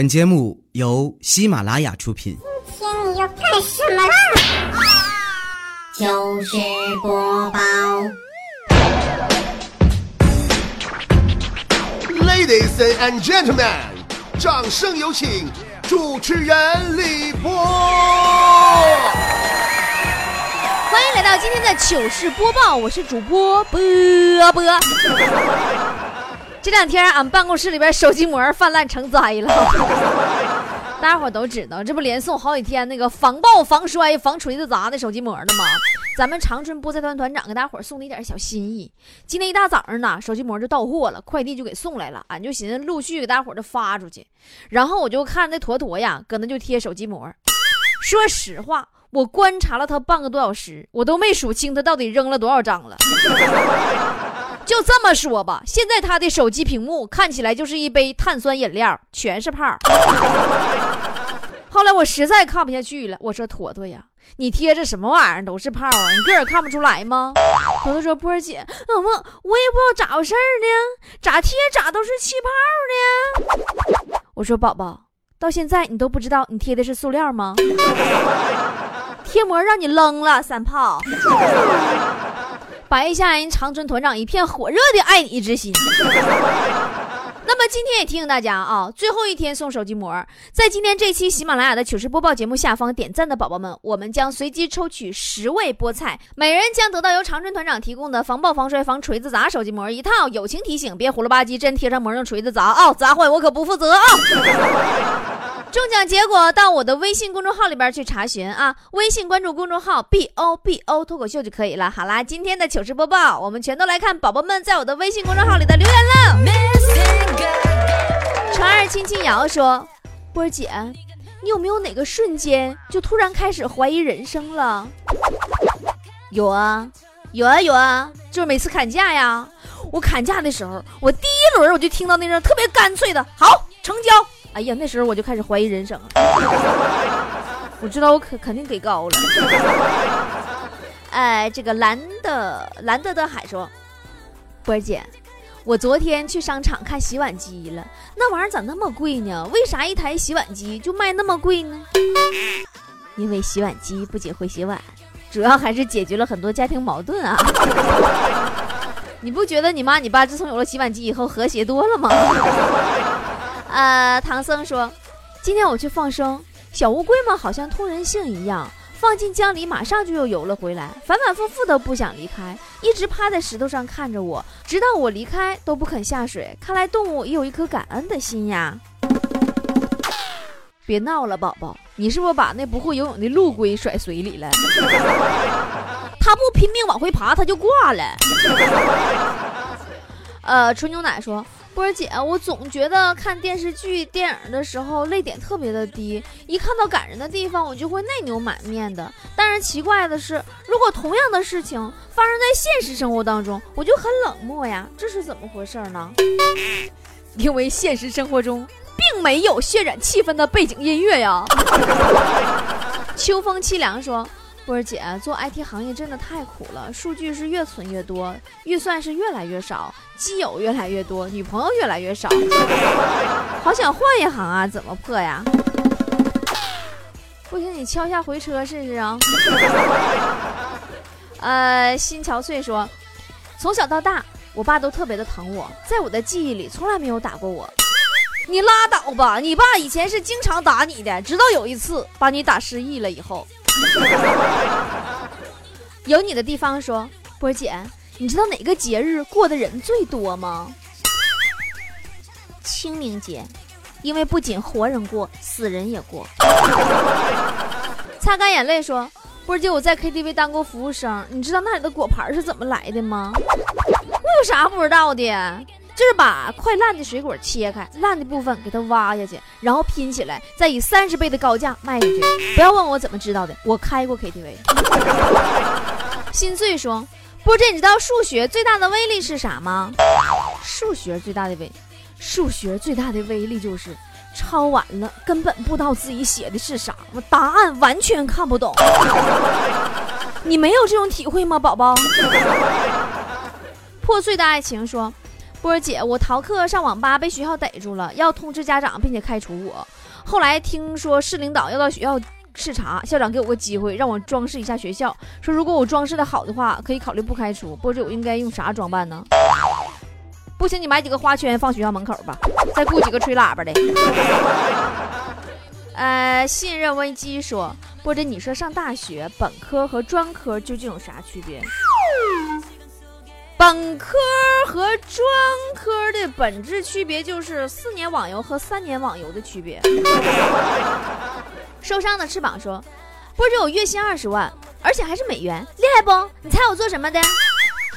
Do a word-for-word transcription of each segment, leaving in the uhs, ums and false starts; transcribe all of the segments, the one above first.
本节目由喜马拉雅出品。今天你要干什么了？就是播报。Ladies and gentlemen， 掌声有请主持人李波。欢迎来到今天的糗事播报，我是主播波波。这两天俺、啊、办公室里边手机膜泛滥成灾了，大家伙都知道，这不连送好几天那个防爆、防摔、防锤子砸的手机膜了吗？咱们长春菠菜团团长给大家伙送了一点小心意。今天一大早上呢，手机膜就到货了，快递就给送来了，俺就寻思陆续给大家伙就发出去。然后我就看那坨坨呀，搁那就贴手机膜。说实话。我观察了他半个多小时，我都没数清他到底扔了多少张了。就这么说吧，现在他的手机屏幕看起来就是一杯碳酸饮料，全是泡。后来我实在看不下去了，我说坨坨呀，你贴着什么玩意儿都是泡啊，你个人看不出来吗？坨坨说波儿姐，嗯，我我也不知道咋回事呢，咋贴咋都是气泡呢。我说宝宝，到现在你都不知道你贴的是塑料吗？贴膜让你扔了三炮。白下人长春团长一片火热的爱你之心。那么今天也提醒大家啊，最后一天送手机膜，在今天这期喜马拉雅的糗事播报节目下方点赞的宝宝们，我们将随机抽取十位菠菜，每人将得到由长春团长提供的防爆、防摔、防锤子砸手机膜一套。友情提醒，别胡了吧唧真贴上膜用锤子砸啊、哦、砸坏我可不负责啊、哦。中奖结果到我的微信公众号里边去查询啊，微信关注公众号 B O B O 脱口秀就可以了。好啦，今天的糗事播报我们全都来看宝宝们在我的微信公众号里的留言了。长二青青瑶说，波姐，你有没有哪个瞬间就突然开始怀疑人生了？有啊有啊有啊，就是每次砍价呀，我砍价的时候，我第一轮我就听到那声特别干脆的好成交，哎呀，那时候我就开始怀疑人生了，我知道我可肯定给高了。哎，这个蓝的蓝的的海说，波儿姐，我昨天去商场看洗碗机了，那玩意儿咋那么贵呢？为啥一台洗碗机就卖那么贵呢？因为洗碗机不仅会洗碗，主要还是解决了很多家庭矛盾啊。你不觉得你妈你爸自从有了洗碗机以后和谐多了吗？呃，唐僧说，今天我去放生，小乌龟嘛，好像通人性一样，放进江里马上就又游了回来，反反复复的不想离开，一直趴在石头上看着我，直到我离开都不肯下水。看来动物也有一颗感恩的心呀。别闹了，宝宝，你是不是把那不会游泳的陆龟甩水里了？他不拼命往回爬，他就挂了。呃，纯牛奶说。波儿姐，我总觉得看电视剧、电影的时候泪点特别的低，一看到感人的地方，我就会内牛满面的。但是奇怪的是，如果同样的事情发生在现实生活当中，我就很冷漠呀，这是怎么回事呢？因为现实生活中并没有渲染气氛的背景音乐呀。秋风凄凉说，波儿姐，做 I T 行业真的太苦了，数据是越存越多，预算是越来越少，基友越来越多，女朋友越来越少，好想换一行啊，怎么破呀？不行，你敲下回车试试啊。呃，新憔悴说，从小到大，我爸都特别的疼我，在我的记忆里从来没有打过我。你拉倒吧，你爸以前是经常打你的，直到有一次把你打失忆了以后。有你的地方说，波姐，你知道哪个节日过的人最多吗？清明节，因为不仅活人过，死人也过。擦干眼泪说，波姐，我在 K T V 当过服务生，你知道那里的果盘是怎么来的吗？我有啥不知道的？就是把快烂的水果切开，烂的部分给它挖下去，然后拼起来，再以三十倍的高价卖出去。不要问我怎么知道的，我开过 K T V。 心碎说，波姐，你知道数学最大的威力是啥吗？数学最大的威数学最大的威力就是抄完了根本不知道自己写的是啥，我答案完全看不懂。你没有这种体会吗，宝宝？破碎的爱情说，波儿姐，我逃课上网吧被学校逮住了，要通知家长并且开除我。后来听说市领导要到学校视察，校长给我个机会，让我装饰一下学校，说如果我装饰的好的话，可以考虑不开除。波姐，我应该用啥装扮呢？不行，你买几个花圈放学校门口吧，再雇几个吹喇叭的。呃，信任危机说，波姐，你说上大学本科和专科究竟有啥区别？本科和专科的本质区别就是四年网游和三年网游的区别。受伤的翅膀说，波姐，我月薪二十万，而且还是美元，厉害不？你猜我做什么的？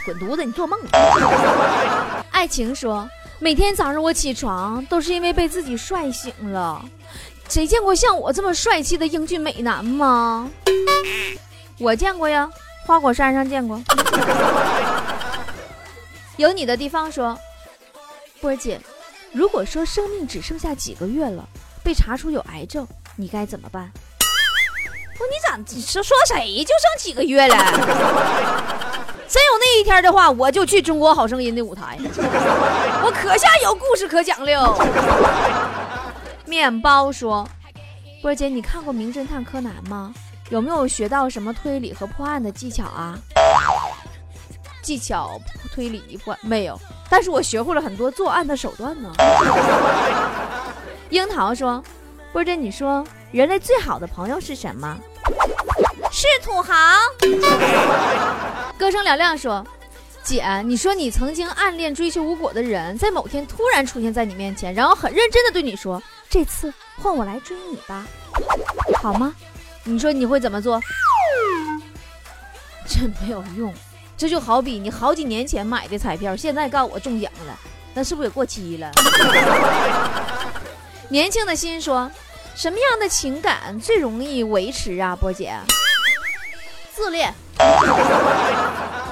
滚犊子，你做梦！爱情说，每天早上我起床都是因为被自己帅醒了，谁见过像我这么帅气的英俊美男吗？我见过呀，花果山上见过。有你的地方说，波姐，如果说生命只剩下几个月了，被查出有癌症，你该怎么办？不，你咋你说说谁就剩几个月了？真有那一天的话，我就去中国好声音的舞台，我可下有故事可讲了。面包说，波姐，你看过名侦探柯南吗？有没有学到什么推理和破案的技巧啊？技巧推理破案没有，但是我学会了很多作案的手段呢。樱桃说，波姐，你说人类最好的朋友是什么？是土豪。歌声嘹亮说，姐，你说你曾经暗恋追求无果的人，在某天突然出现在你面前，然后很认真的对你说，这次换我来追你吧，好吗？你说你会怎么做？真没有用。这就好比你好几年前买的彩票，现在告我中奖了，那是不是也过期了？年轻的心说，什么样的情感最容易维持啊？波姐，自恋，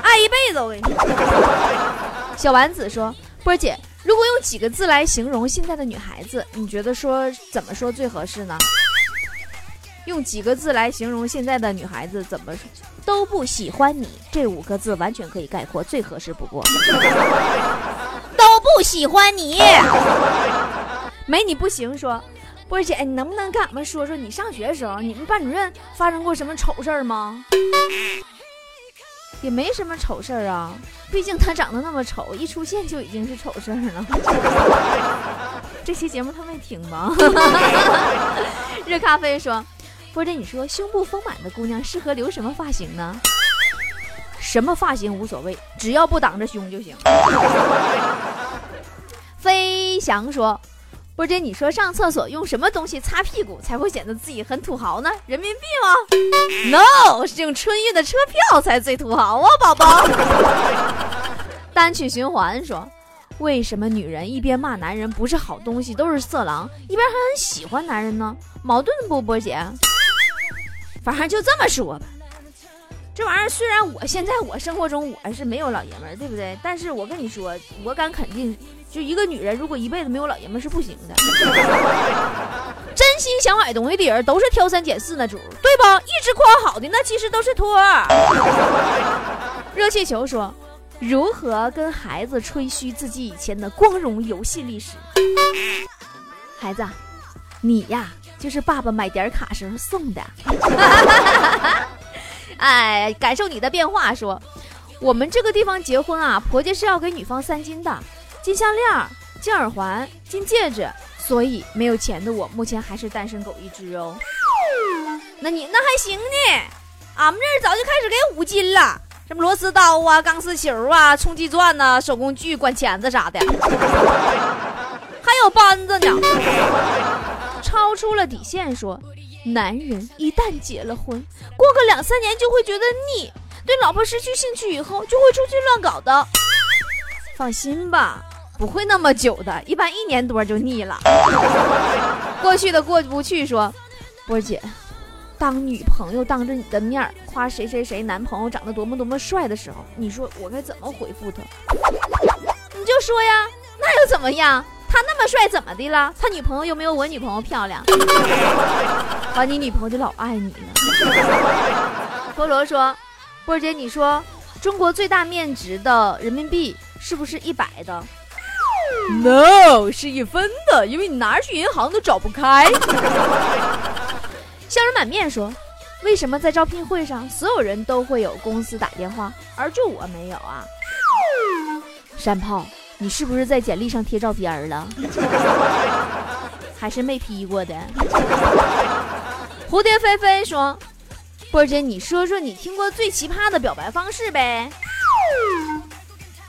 爱一辈子。我跟你说。小丸子说，波姐，如果用几个字来形容现在的女孩子，你觉得说怎么说最合适呢？用几个字来形容现在的女孩子，怎么说都不喜欢你，这五个字完全可以概括，最合适不过。都不喜欢你，没你不行说，波姐，你能不能跟俺们说说你上学的时候，你们班主任发生过什么丑事儿吗？也没什么丑事儿啊，毕竟他长得那么丑，一出现就已经是丑事儿了。这期节目他没听吧？热咖啡说，波姐，你说胸部丰满的姑娘适合留什么发型呢？什么发型无所谓，只要不挡着胸就行。飞翔说，波姐，你说上厕所用什么东西擦屁股才会显得自己很土豪呢？人民币吗？ No， 是用春运的车票才最土豪啊，宝宝。单曲循环说，为什么女人一边骂男人不是好东西都是色狼，一边还很喜欢男人呢？矛盾不，波姐？反正就这么说吧，这玩意儿虽然我现在我生活中我是没有老爷们儿，对不对？但是我跟你说，我敢肯定，就一个女人如果一辈子没有老爷们儿是不行的。真心想买东西的人都是挑三拣四那主，对吧？一直夸好的那其实都是托儿。热气球说，如何跟孩子吹嘘自己以前的光荣游戏历史？孩子，你呀就是爸爸买点卡时候送的。哎，感受你的变化说，我们这个地方结婚啊，婆家是要给女方三金的，金项链、金耳环、金戒指，所以没有钱的我目前还是单身狗一只哦。那你那还行呢，俺们这儿早就开始给五金了，什么螺丝刀啊、钢丝球啊、冲击钻呐、啊、手工具、管钳子啥的，还有扳子呢。超出了底线说，男人一旦结了婚，过个两三年就会觉得腻，对老婆失去兴趣以后就会出去乱搞的。放心吧，不会那么久的，一般一年多就腻了。过去的过不去说，波姐，当女朋友当着你的面夸谁谁谁男朋友长得多么多么帅的时候，你说我该怎么回复他？你就说呀，那又怎么样？他那么帅怎么的了？他女朋友又没有我女朋友漂亮。把你女朋友就老爱你了。陀螺说，波姐，你说中国最大面值的人民币是不是一百的？ No， 是一分的，因为你拿去银行都找不开。笑容满面说，为什么在招聘会上所有人都会有公司打电话，而就我没有啊？山炮，你是不是在简历上贴照片了？还是没批过的？蝴蝶飞飞说，波姐，你说说你听过最奇葩的表白方式呗。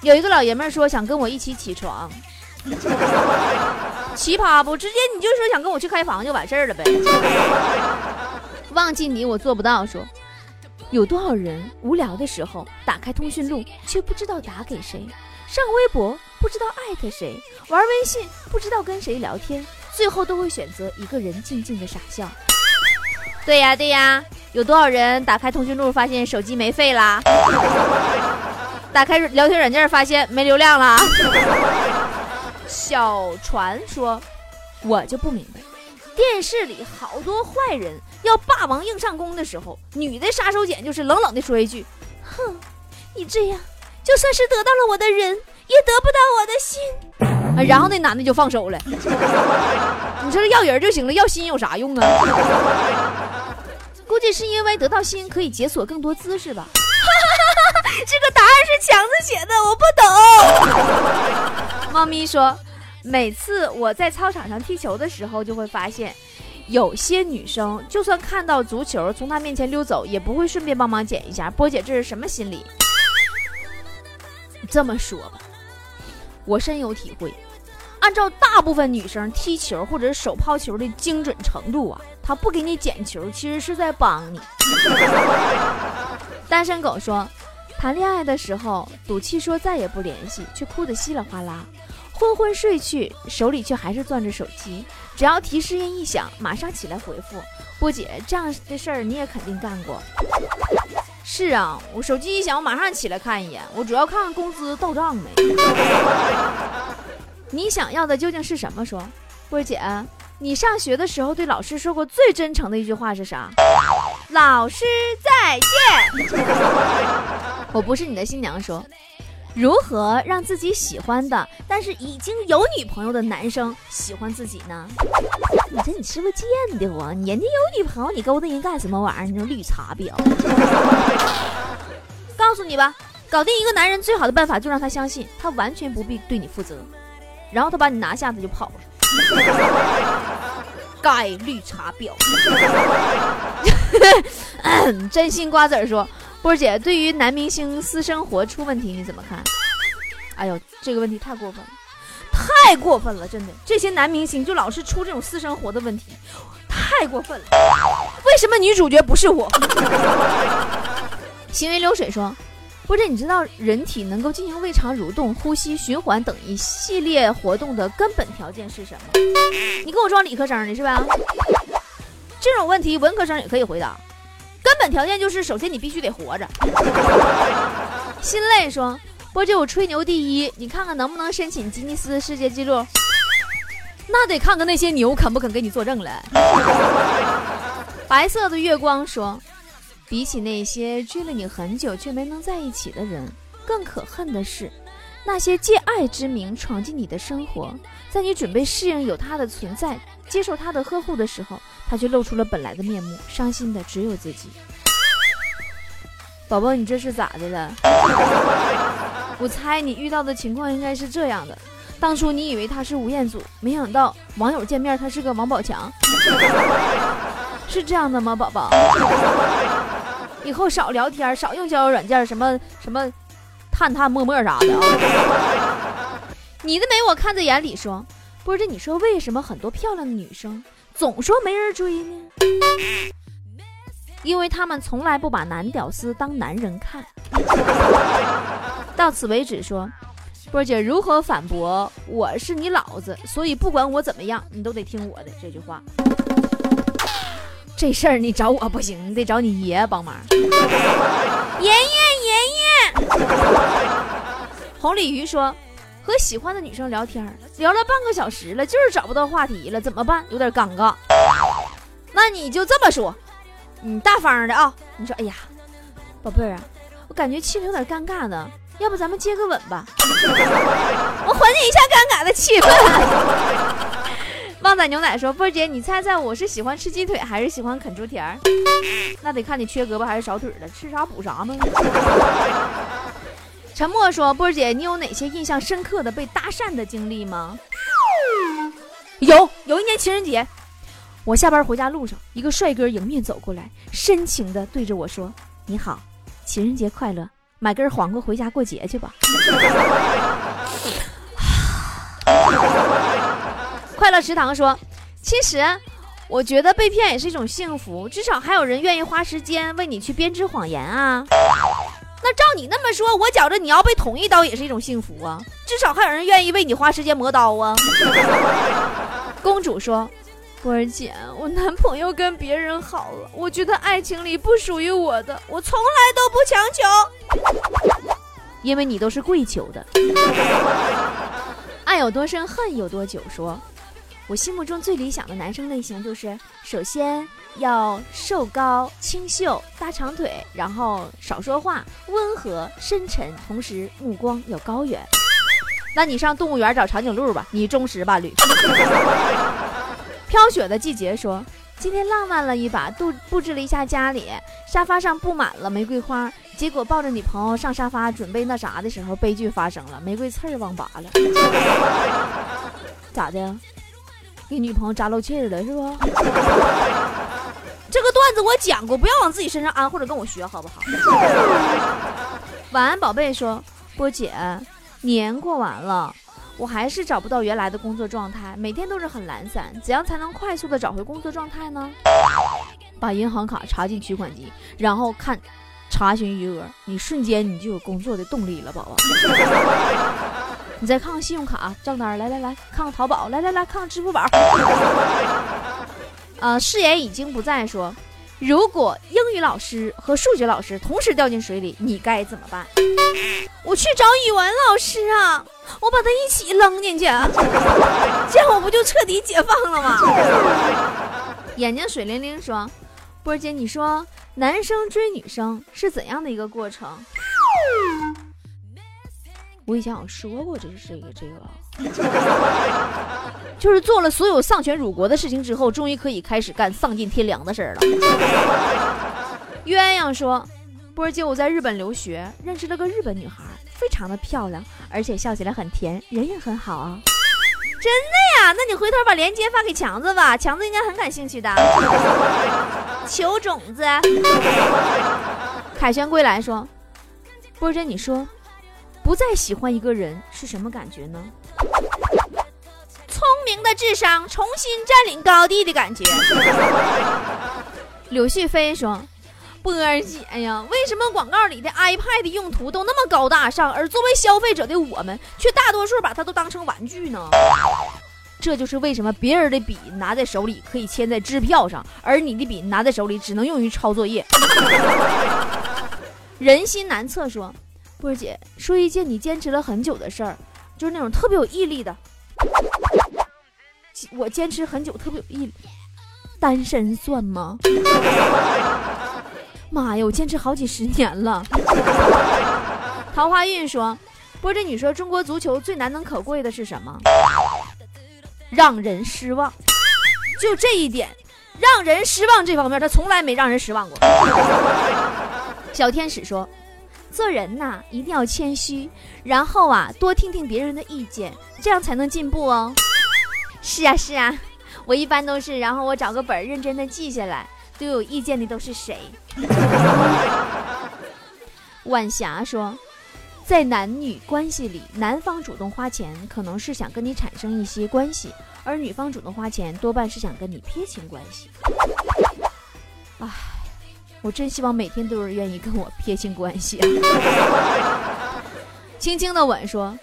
有一个老爷们说想跟我一起起床。奇葩不？直接你就说想跟我去开房就完事儿了呗。忘记你我做不到说，有多少人无聊的时候打开通讯录却不知道打给谁，上微博不知道艾特谁，玩微信不知道跟谁聊天，最后都会选择一个人静静的傻笑。对呀对呀，有多少人打开通讯录发现手机没费啦，打开聊天软件发现没流量啦。小船说，我就不明白，电视里好多坏人要霸王硬上弓的时候，女的杀手锏就是冷冷的说一句，哼，你这样就算是得到了我的人也得不到我的心、啊、然后那男的就放手了。你说要人就行了，要心有啥用啊？估计是因为得到心可以解锁更多姿势吧。这个答案是强子写的，我不懂。猫咪说，每次我在操场上踢球的时候就会发现，有些女生就算看到足球从她面前溜走，也不会顺便帮忙捡一下。波姐，这是什么心理？这么说吧，我深有体会。按照大部分女生踢球或者手抛球的精准程度啊，她不给你捡球其实是在帮你。单身狗说，谈恋爱的时候赌气说再也不联系，却哭得稀里哗啦，昏昏睡去，手里却还是攥着手机，只要提示音一响马上起来回复。波姐，这样的事儿你也肯定干过。是啊，我手机一响我马上起来看一眼，我主要看看工资到账没。你想要的究竟是什么说？波姐，你上学的时候对老师说过最真诚的一句话是啥？老师再见。我不是你的新娘说，如何让自己喜欢的但是已经有女朋友的男生喜欢自己呢？你这你是不是贱的我？人家有女朋友你勾搭人干什么玩意儿？你这绿茶婊。告诉你吧，搞定一个男人最好的办法就让他相信他完全不必对你负责，然后他把你拿下他就跑了。盖绿茶婊。真心瓜子说，波姐，对于男明星私生活出问题你怎么看？哎呦，这个问题太过分了，太过分了，真的，这些男明星就老是出这种私生活的问题，太过分了。为什么女主角不是我？行云流水说，波姐，你知道人体能够进行胃肠蠕动、呼吸、循环等一系列活动的根本条件是什么？你跟我装理科生，你是吧？这种问题文科生也可以回答。根本条件就是首先你必须得活着。心累说，波姐，我吹牛第一，你看看能不能申请吉尼斯世界纪录。那得看看那些牛肯不肯给你作证了。白色的月光说，比起那些追了你很久却没能在一起的人，更可恨的是那些借爱之名闯进你的生活，在你准备适应有他的存在，接受他的呵护的时候，他却露出了本来的面目，伤心的只有自己。宝宝，你这是咋的了？我猜你遇到的情况应该是这样的，当初你以为他是吴彦祖，没想到网友见面他是个王宝强。是这样的吗，宝宝？以后少聊天，少用交友软件，什么什么探探陌陌啥的啊。你的美我看在眼里说，不是你说为什么很多漂亮的女生总说没人追呢？因为他们从来不把男屌丝当男人看。到此为止说，波姐，如何反驳我是你老子，所以不管我怎么样你都得听我的这句话？这事儿你找我不行，你得找你爷爷帮忙。爷爷爷爷。红鲤鱼说，和喜欢的女生聊天聊了半个小时了，就是找不到话题了，怎么办？有点尴尬。那你就这么说，你大方的啊、哦、你说，哎呀宝贝儿啊，我感觉气氛有点尴尬呢，要不咱们接个吻吧。我回进一下尴尬的气氛。旺仔牛奶说，波姐，你猜猜我是喜欢吃鸡腿还是喜欢啃猪蹄儿？那得看你缺胳膊还是少腿了，吃啥补啥吗？沉默说，波姐，你有哪些印象深刻的被搭讪的经历吗？有有一年情人节，我下班回家路上，一个帅哥迎面走过来，深情地对着我说，你好，情人节快乐，买根黄瓜回家过节去吧。快乐食堂说，其实我觉得被骗也是一种幸福，至少还有人愿意花时间为你去编织谎言啊。那照你那么说，我觉着你要被捅一刀也是一种幸福啊，至少还有人愿意为你花时间磨刀啊。公主说，波儿姐，我男朋友跟别人好了，我觉得爱情里不属于我的，我从来都不强求，因为你都是跪求的。爱有多深，恨有多久说，我心目中最理想的男生类型就是首先要瘦高清秀大长腿，然后少说话，温和深沉，同时目光有高远。那你上动物园找长颈鹿吧，你忠实伴侣。飘雪的季节说，今天浪漫了一把，布布置了一下家里，沙发上布满了玫瑰花，结果抱着女朋友上沙发准备那啥的时候，悲剧发生了，玫瑰刺儿忘拔了。咋的？给女朋友扎漏气儿了是不？这个段子我讲过，不要往自己身上安，或者跟我学好不好？晚安宝贝说，波姐，年过完了，我还是找不到原来的工作状态，每天都是很懒散，怎样才能快速的找回工作状态呢？把银行卡插进取款机，然后看查询余额，你瞬间你就有工作的动力了，宝宝。你再看看信用卡账单，来来来看看淘宝，来来来看看支付宝。呃，誓言已经不再说，如果英语老师和数学老师同时掉进水里，你该怎么办？我去找语文老师啊，我把他一起扔进去，这样我不就彻底解放了吗？眼睛水灵灵说，波姐，你说男生追女生是怎样的一个过程？我以前好像说过这是这个这个了，就是做了所有丧权辱国的事情之后，终于可以开始干丧尽天良的事儿了。鸳鸯说，波儿姐，我在日本留学，认识了个日本女孩，非常的漂亮，而且笑起来很甜，人也很好啊。真的呀？那你回头把链接发给强子吧，强子应该很感兴趣的。求种子。凯旋归来说，波儿姐，你说不再喜欢一个人是什么感觉呢？聪明的智商重新占领高地的感觉。柳絮飞说，波儿姐呀，为什么广告里的 iPad 用途都那么高大上，而作为消费者的我们却大多数把它都当成玩具呢？这就是为什么别人的笔拿在手里可以签在支票上，而你的笔拿在手里只能用于抄作业。人心难测说，波姐，说一件你坚持了很久的事儿，就是那种特别有毅力的。我坚持很久，特别有毅力。单身算吗？妈呀，我坚持好几十年了。桃花运说，波姐，你说中国足球最难能可贵的是什么？让人失望。就这一点，让人失望这方面，他从来没让人失望过。小天使说，做人呐、啊，一定要谦虚，然后啊，多听听别人的意见，这样才能进步哦。是啊，是啊，我一般都是，然后我找个本认真的记下来，对我有意见的都是谁？晚霞说，在男女关系里，男方主动花钱，可能是想跟你产生一些关系，而女方主动花钱，多半是想跟你撇清关系。唉。我真希望每天都有人愿意跟我撇清关系、啊。轻轻的吻说，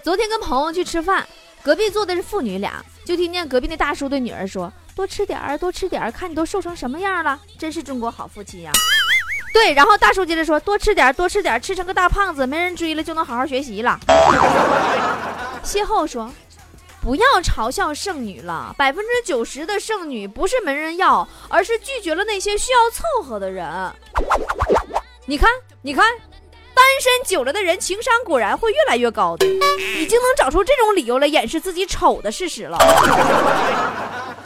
昨天跟朋友去吃饭，隔壁坐的是父女俩，就听见隔壁那大叔对女儿说，多吃点儿多吃点儿，看你都瘦成什么样了，真是中国好夫妻呀、啊。对，然后大叔接着说，多吃点儿多吃点儿，吃成个大胖子没人追了，就能好好学习了。邂逅说，不要嘲笑剩女了，百分之九十的剩女不是没人要，而是拒绝了那些需要凑合的人。你看，你看，单身久了的人情商果然会越来越高的，已经能找出这种理由来掩饰自己丑的事实了。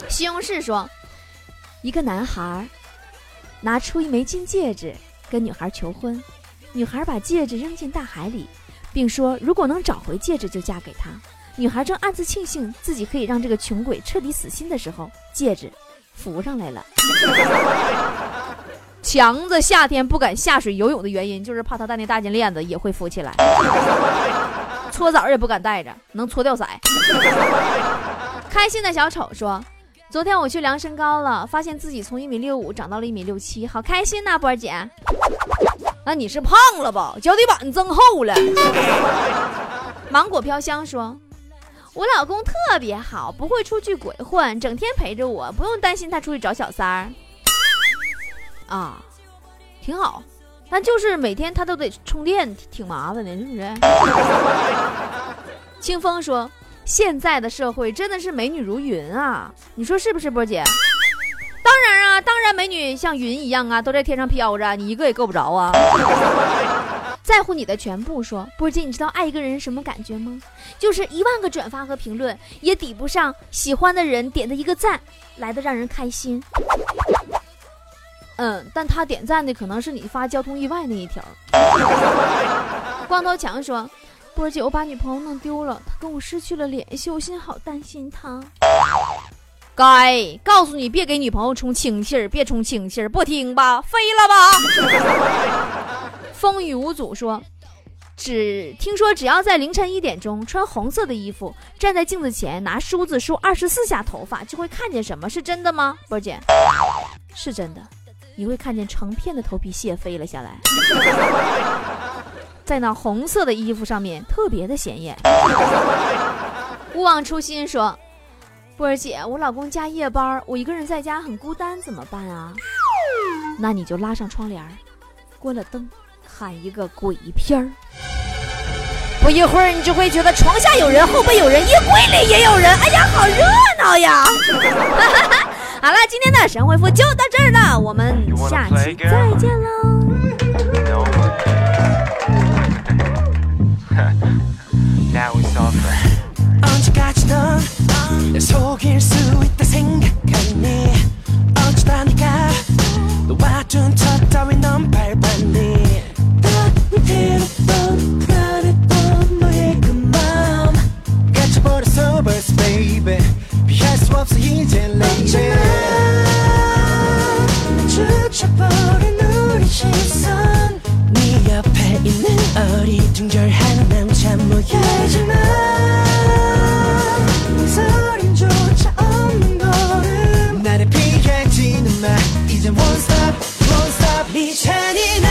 西红柿说，一个男孩拿出一枚金戒指跟女孩求婚，女孩把戒指扔进大海里，并说如果能找回戒指就嫁给他。女孩正暗自庆幸自己可以让这个穷鬼彻底死心的时候，戒指浮上来了。强子夏天不敢下水游泳的原因就是怕他戴那大金链子也会浮起来。搓澡也不敢戴着，能搓掉色。开心的小丑说，昨天我去量身高了，发现自己从一米六五长到了一米六七，好开心呐、啊，波儿姐。那你是胖了吧？脚底板增厚了。芒果飘香说，我老公特别好，不会出去鬼混，整天陪着我，不用担心他出去找小三儿。啊，挺好，但就是每天他都得充电，挺麻烦的，是不是？清风说，现在的社会真的是美女如云啊，你说是不是，波姐？当然啊，当然美女像云一样啊，都在天上飘着，你一个也够不着啊。在乎你的全部说，波姐，你知道爱一个人是什么感觉吗？就是一万个转发和评论也抵不上喜欢的人点的一个赞来的让人开心。嗯，但他点赞的可能是你发交通意外那一条。光头强说，波姐，我把女朋友弄丢了，她跟我失去了联系，我心好担心她。该告诉你别给女朋友充氢气儿，别充氢气儿，不听吧，飞了吧。风雨无阻说，只听说只要在凌晨一点钟穿红色的衣服站在镜子前拿梳子梳二十四下头发就会看见什么，是真的吗，波姐？是真的，你会看见成片的头皮屑飞了下来。在那红色的衣服上面特别的显眼。勿忘初心说，波儿姐，我老公加夜班，我一个人在家很孤单，怎么办啊？那你就拉上窗帘，关了灯，看一个鬼片儿。不一会儿你就会觉得床下有人，后背有人，衣柜里也有人，哎呀，好热闹呀！好了，今天的神回复就到这儿了，我们下期再见喽。Now it's over. 언제까지 넌 날 속일 수 있다 생각하니? 어쩌다 네가 놓아준 첫 따윈 넌 밟았니? 딱 밑으로 넌 가렸던 너의 그 마음 갇혀버렸어 벌써 baby 피할 수 없어 이제 lady 어쩌나 주쳐버린 우리 시선 네 옆에 있는 어리둥절한 남자 모양이지만 소림조차 없는 걸음 나를 피해 지는 말 이젠 won't stop won't stop 미션이 난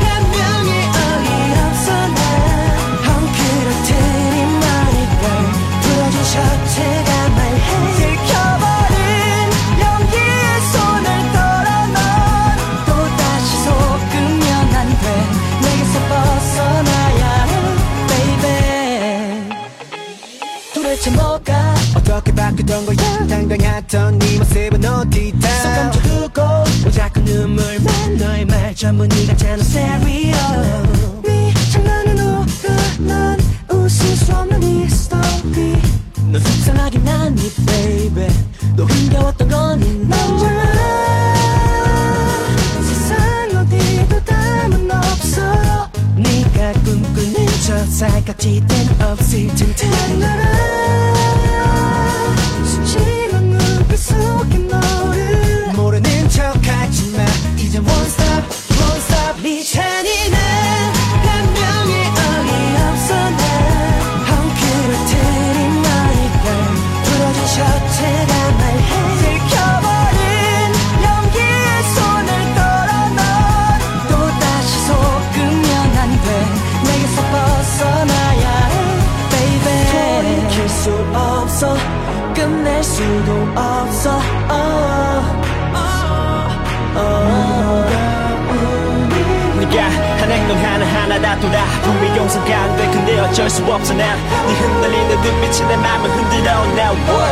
한 명이 어이없어 난 헝클어 테니 머리를 풀어준 셔츠가 말해 들켜버린 연기에 손을 떨어 넌 또다시 속으면 안 돼 내게서 벗어나야 해 baby 도대체 뭐가 어떻게 바뀌던 거야 당당했던 네 모습은 어디다 속 감춰 두고 왜 자꾸 눈물만 너의 말 전부 네가 짜는 serial 네 장난은 오가 난 웃을 수 없는 이 스토리 넌 속상하긴 하니 baby 너 힘겨웠던 거니 넌 몰라 세상 어디도 담은 없어 네가 꿈꾸는 저 살갗짓은 없을 텐데 다른 나라 수치만 눈빛 속에 너를 모르는 척하지마 이제 won't stop won't stop 미션이 난 한 명이 어이없어 난 헝클어 테니 머리를 풀어준 셔츠가 말해 들켜버린 연기에 손을 떨어 넌 또다시 속으면 안 돼 내게서 벗어나야 해 baby 돌이킬 수 없어 끝낼 수도 없어 oh, oh, oh. 네가 한 행동 하나하나 다 돌아보면 용서가 안 돼 근데 어쩔 수 없어 난 네 흔들리는 눈빛이 내 맘을 흔들어 Now what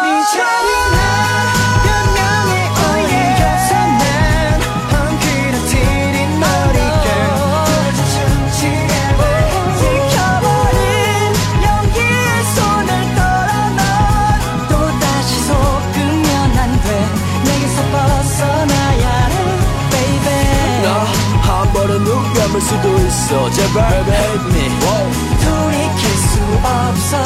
네 차례 난몇 명이 어이없어 난 헝클어트린 머리결 옆을 쓰고 있어 제발 hate me 돌이킬 수 없어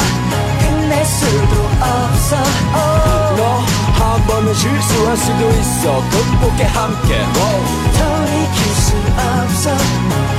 끝낼 수도 없어 oh. 너 한 번은 실수할 수도 있어 극복해 함께 oh. 돌이킬 수 없어